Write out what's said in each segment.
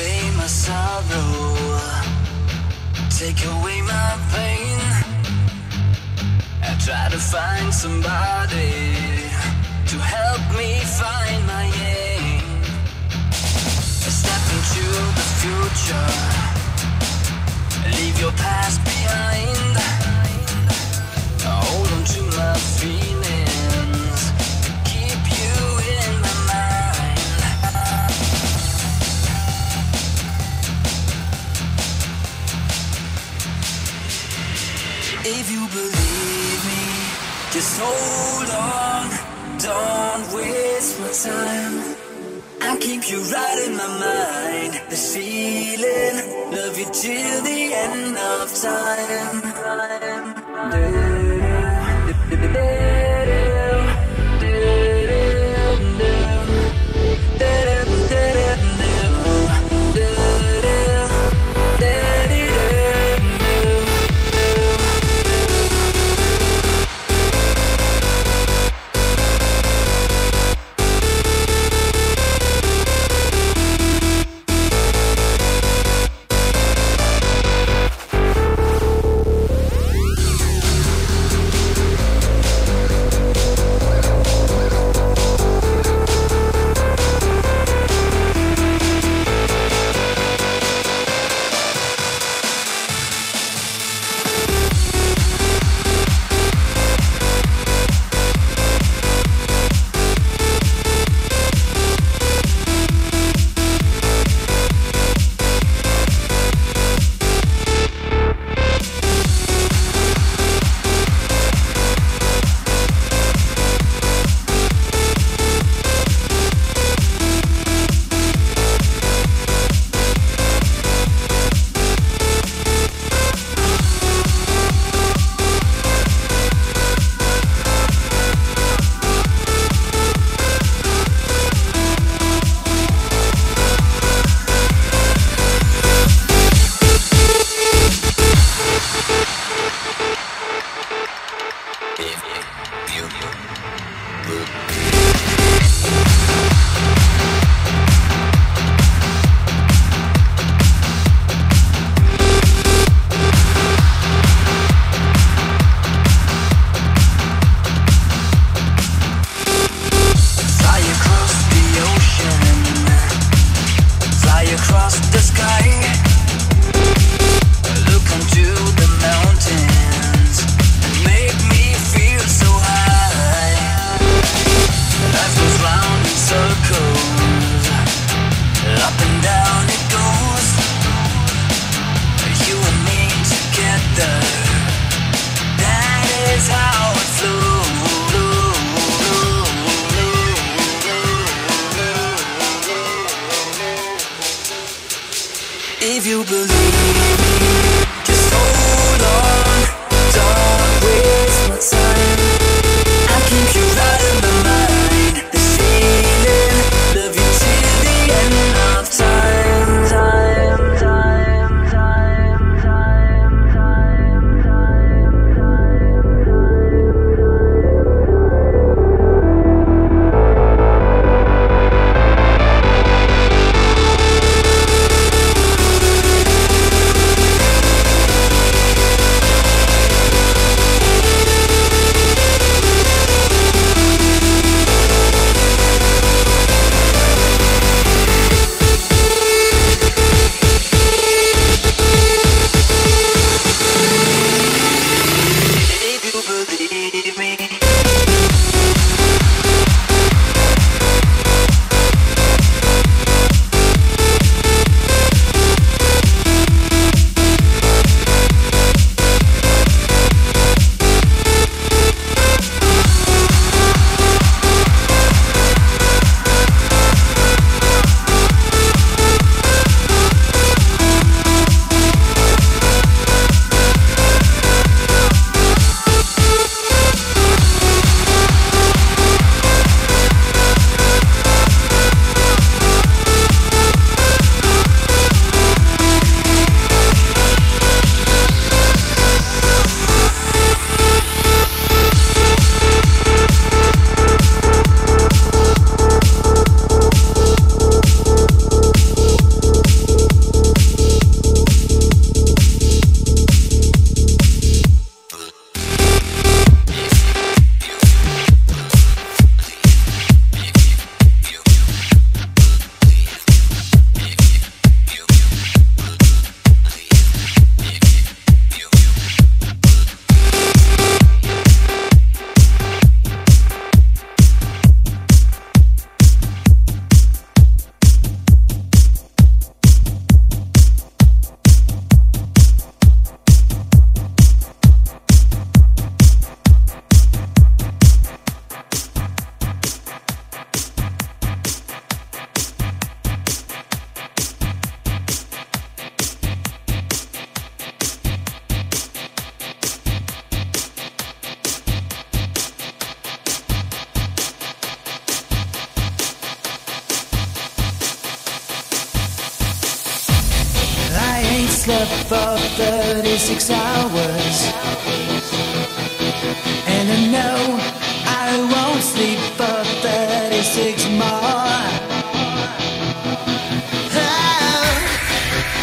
away my sorrow, take away my pain. I try to find somebody to help me find my aim. I step into the future, leave your past behind. I hold on to my feelings, keep you in my mind. If you believe me, just hold on, don't waste my time. I'll keep you right in my mind. The feeling, love you till the end of time. If you believe me, just hold on, don't waste my time. I'll keep you right in my mind. The feeling, love you till the end of time. slept for 36 hours, and I know I won't sleep for 36 more. Nothing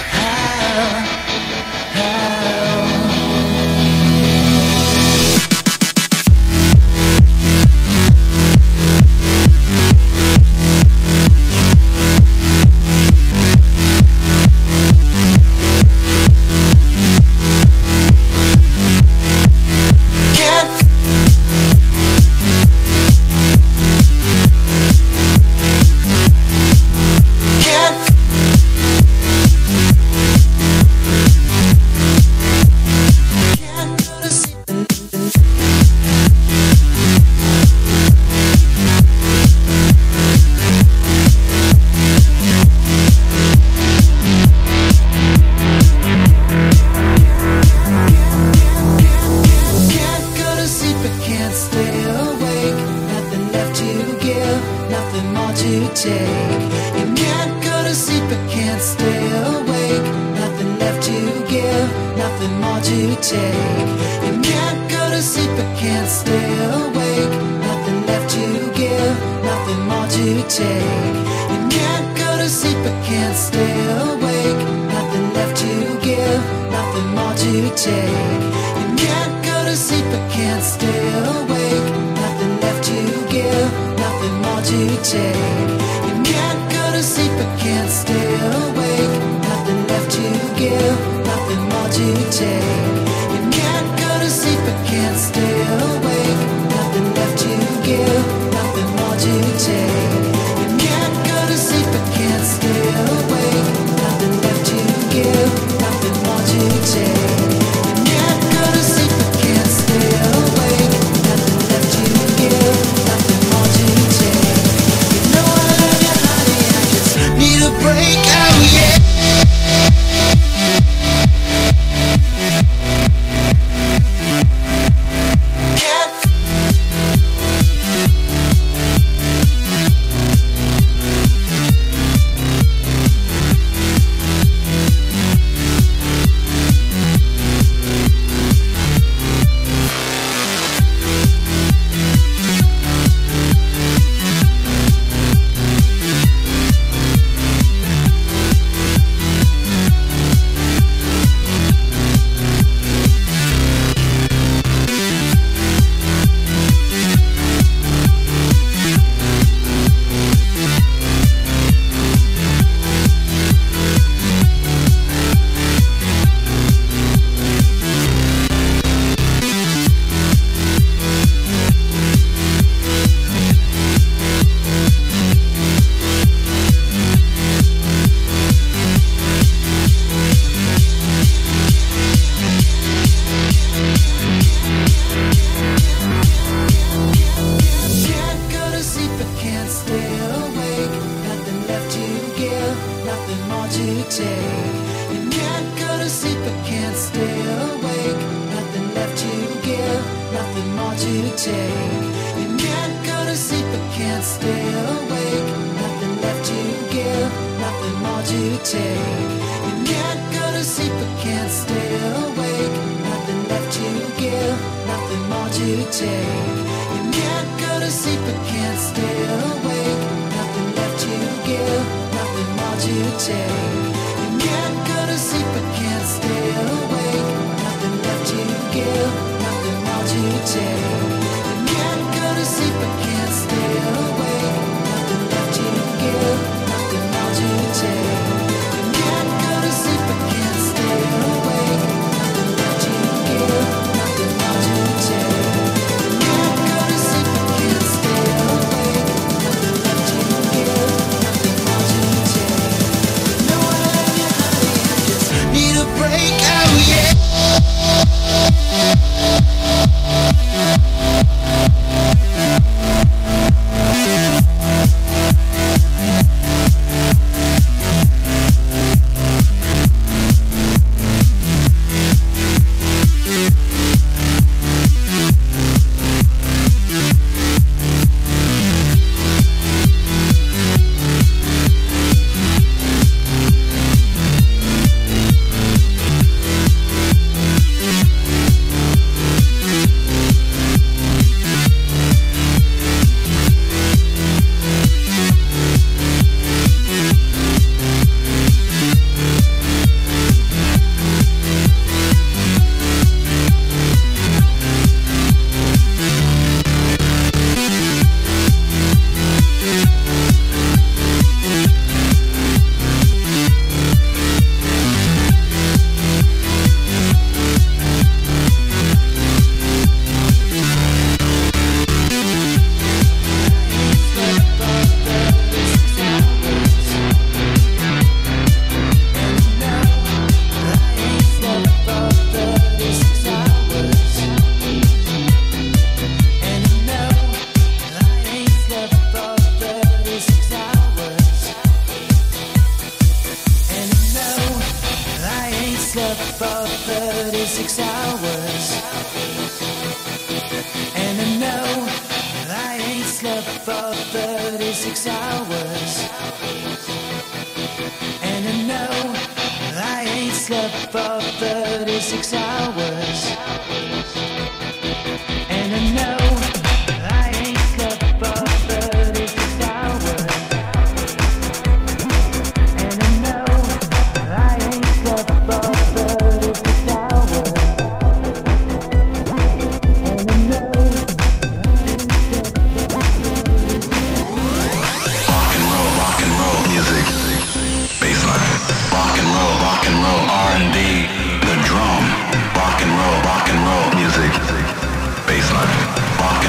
more to take. You can't go to sleep but can't stay awake. Nothing left to give, nothing more to take. You can't go to sleep but can't stay awake. Nothing left to give, nothing more to take. You can't go to sleep but can't stay awake. Nothing left to give, nothing more to take. You can't go to sleep but can't stay awake. Nothing left to give, nothing more to take. You can't go to sleep but can't stay awake. Nothing left to give, nothing more to take. You can't go to sleep but can't stay awake. Nothing left to give, nothing more to take. You can't go to sleep but can't stay awake. Nothing left to give, nothing more to take. You can't go to sleep but can't stay awake. Nothing left to give. Break out, yeah. Break out, yeah. for 36 hours. And I know I ain't slept for 36 hours. And I know I ain't slept for 36 hours. And I know I ain't slept for 36 hours. And I know I ain't slept for 36 hours. And I know rock and roll music, bassline, rock and roll R&B, the drum, rock and roll music, bassline, rock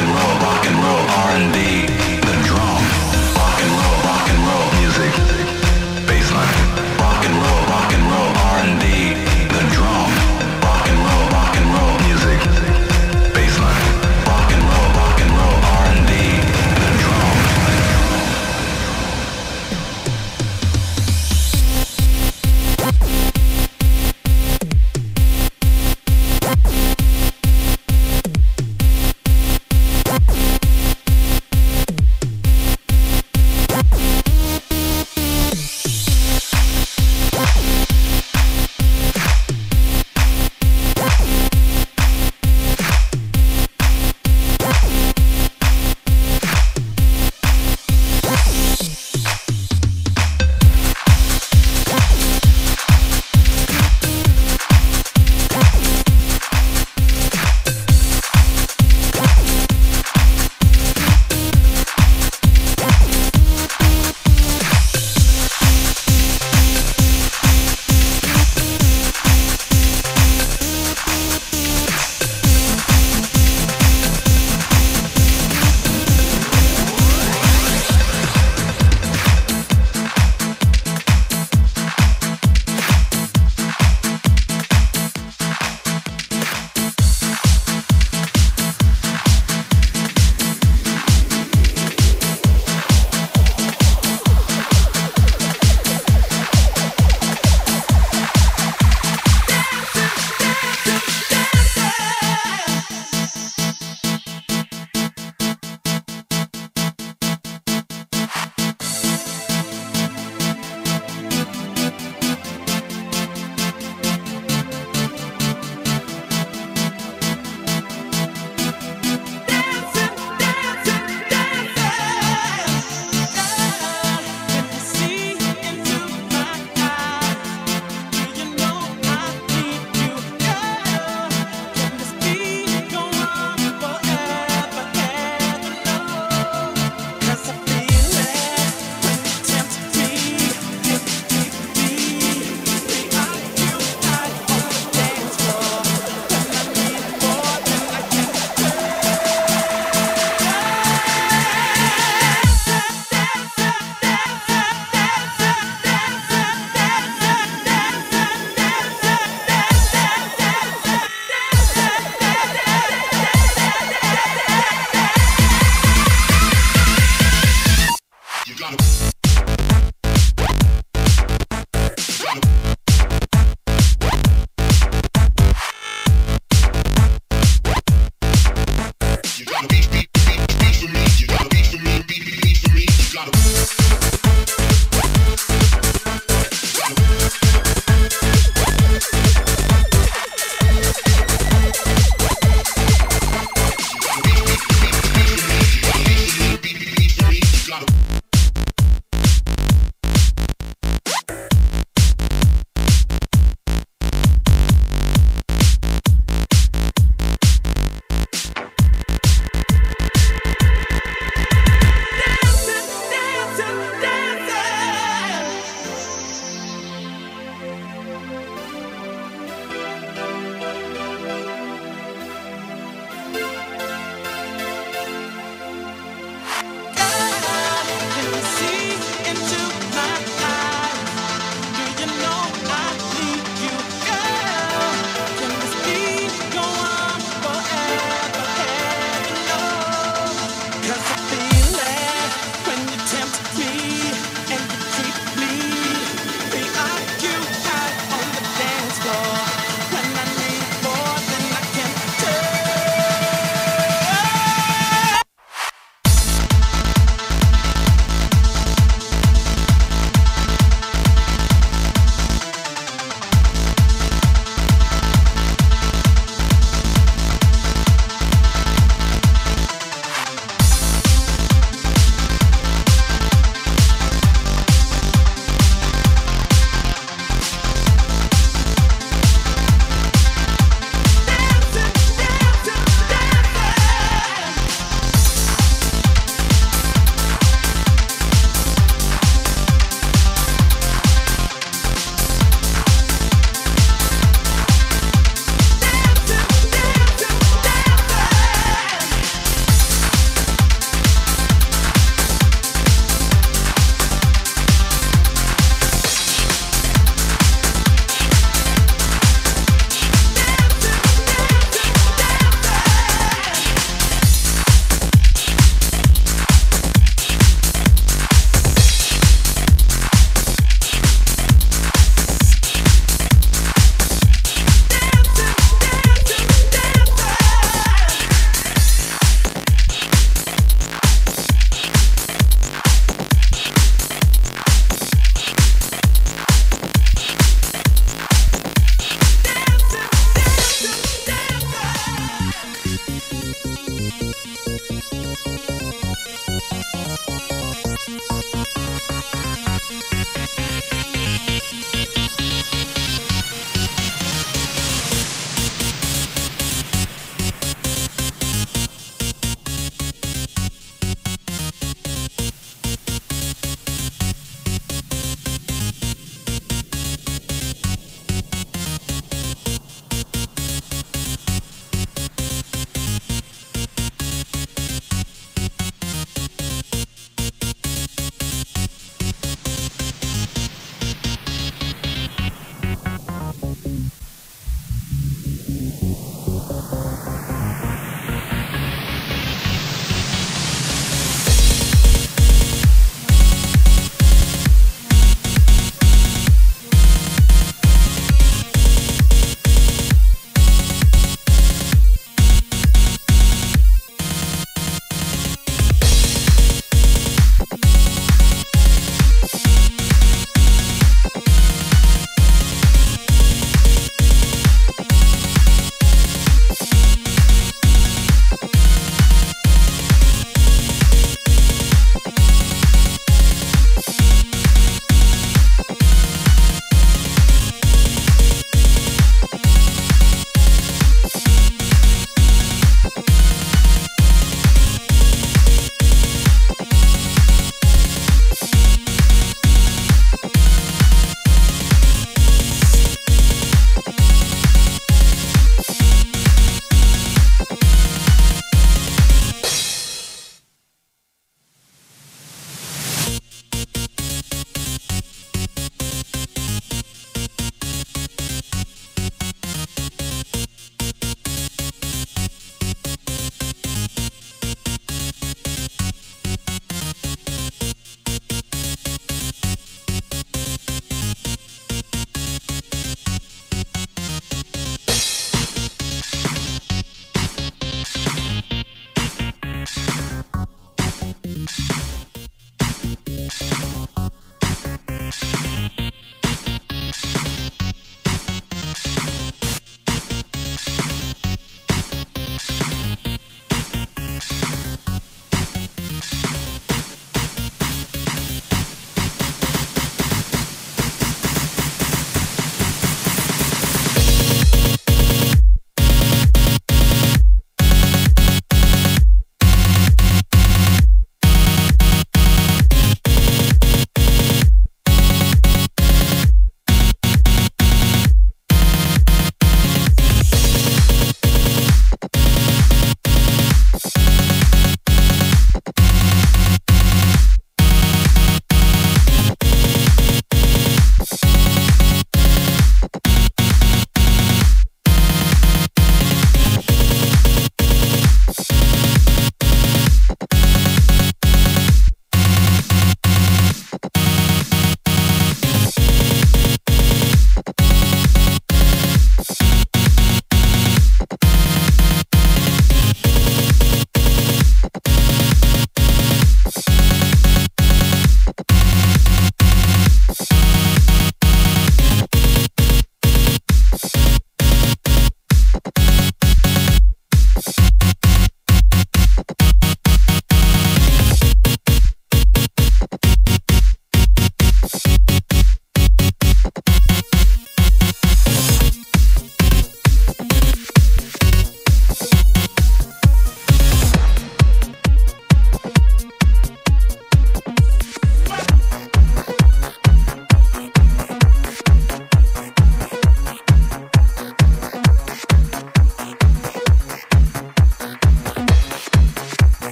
and roll R&B, the drum.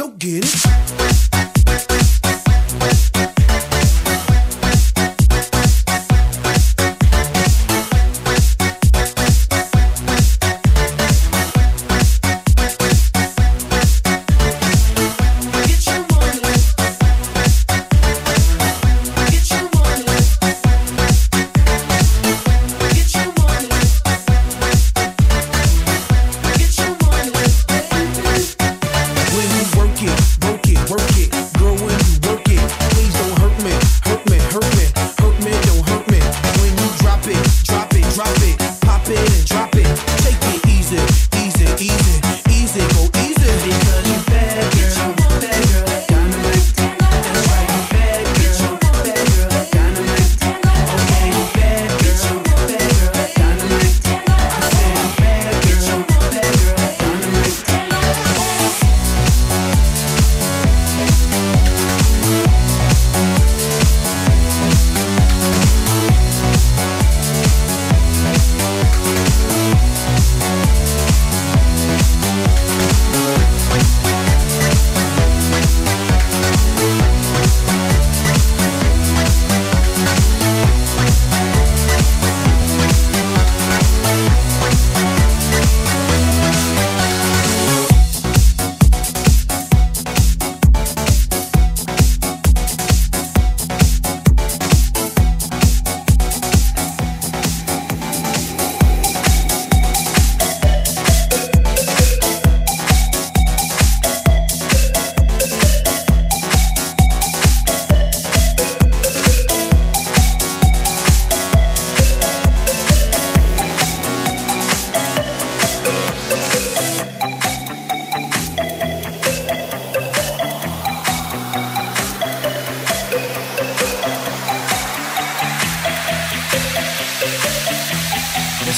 Go get it.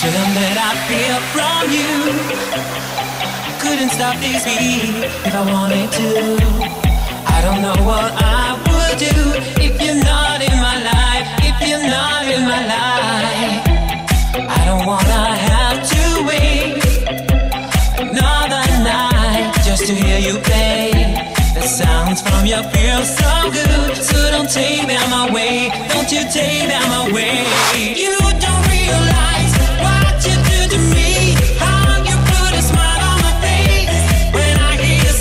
feeling that I feel from you. Couldn't stop these beats if I wanted to. I don't know what I would do if you're not in my life, if you're not in my life. I don't wanna have to wait another night just to hear you play. The sounds from you feel so good, so don't take them away, don't you take them away. You don't realize what you do to me, how you put a smile on my face when I hear the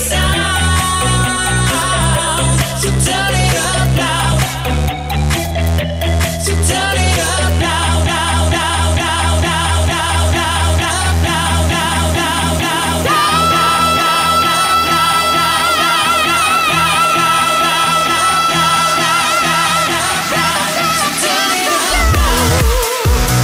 sound. So tell it up loud, so tell it up loud, loud, loud, loud, loud, loud, loud, loud, loud, loud, loud, loud, loud, loud, loud, loud, loud, loud.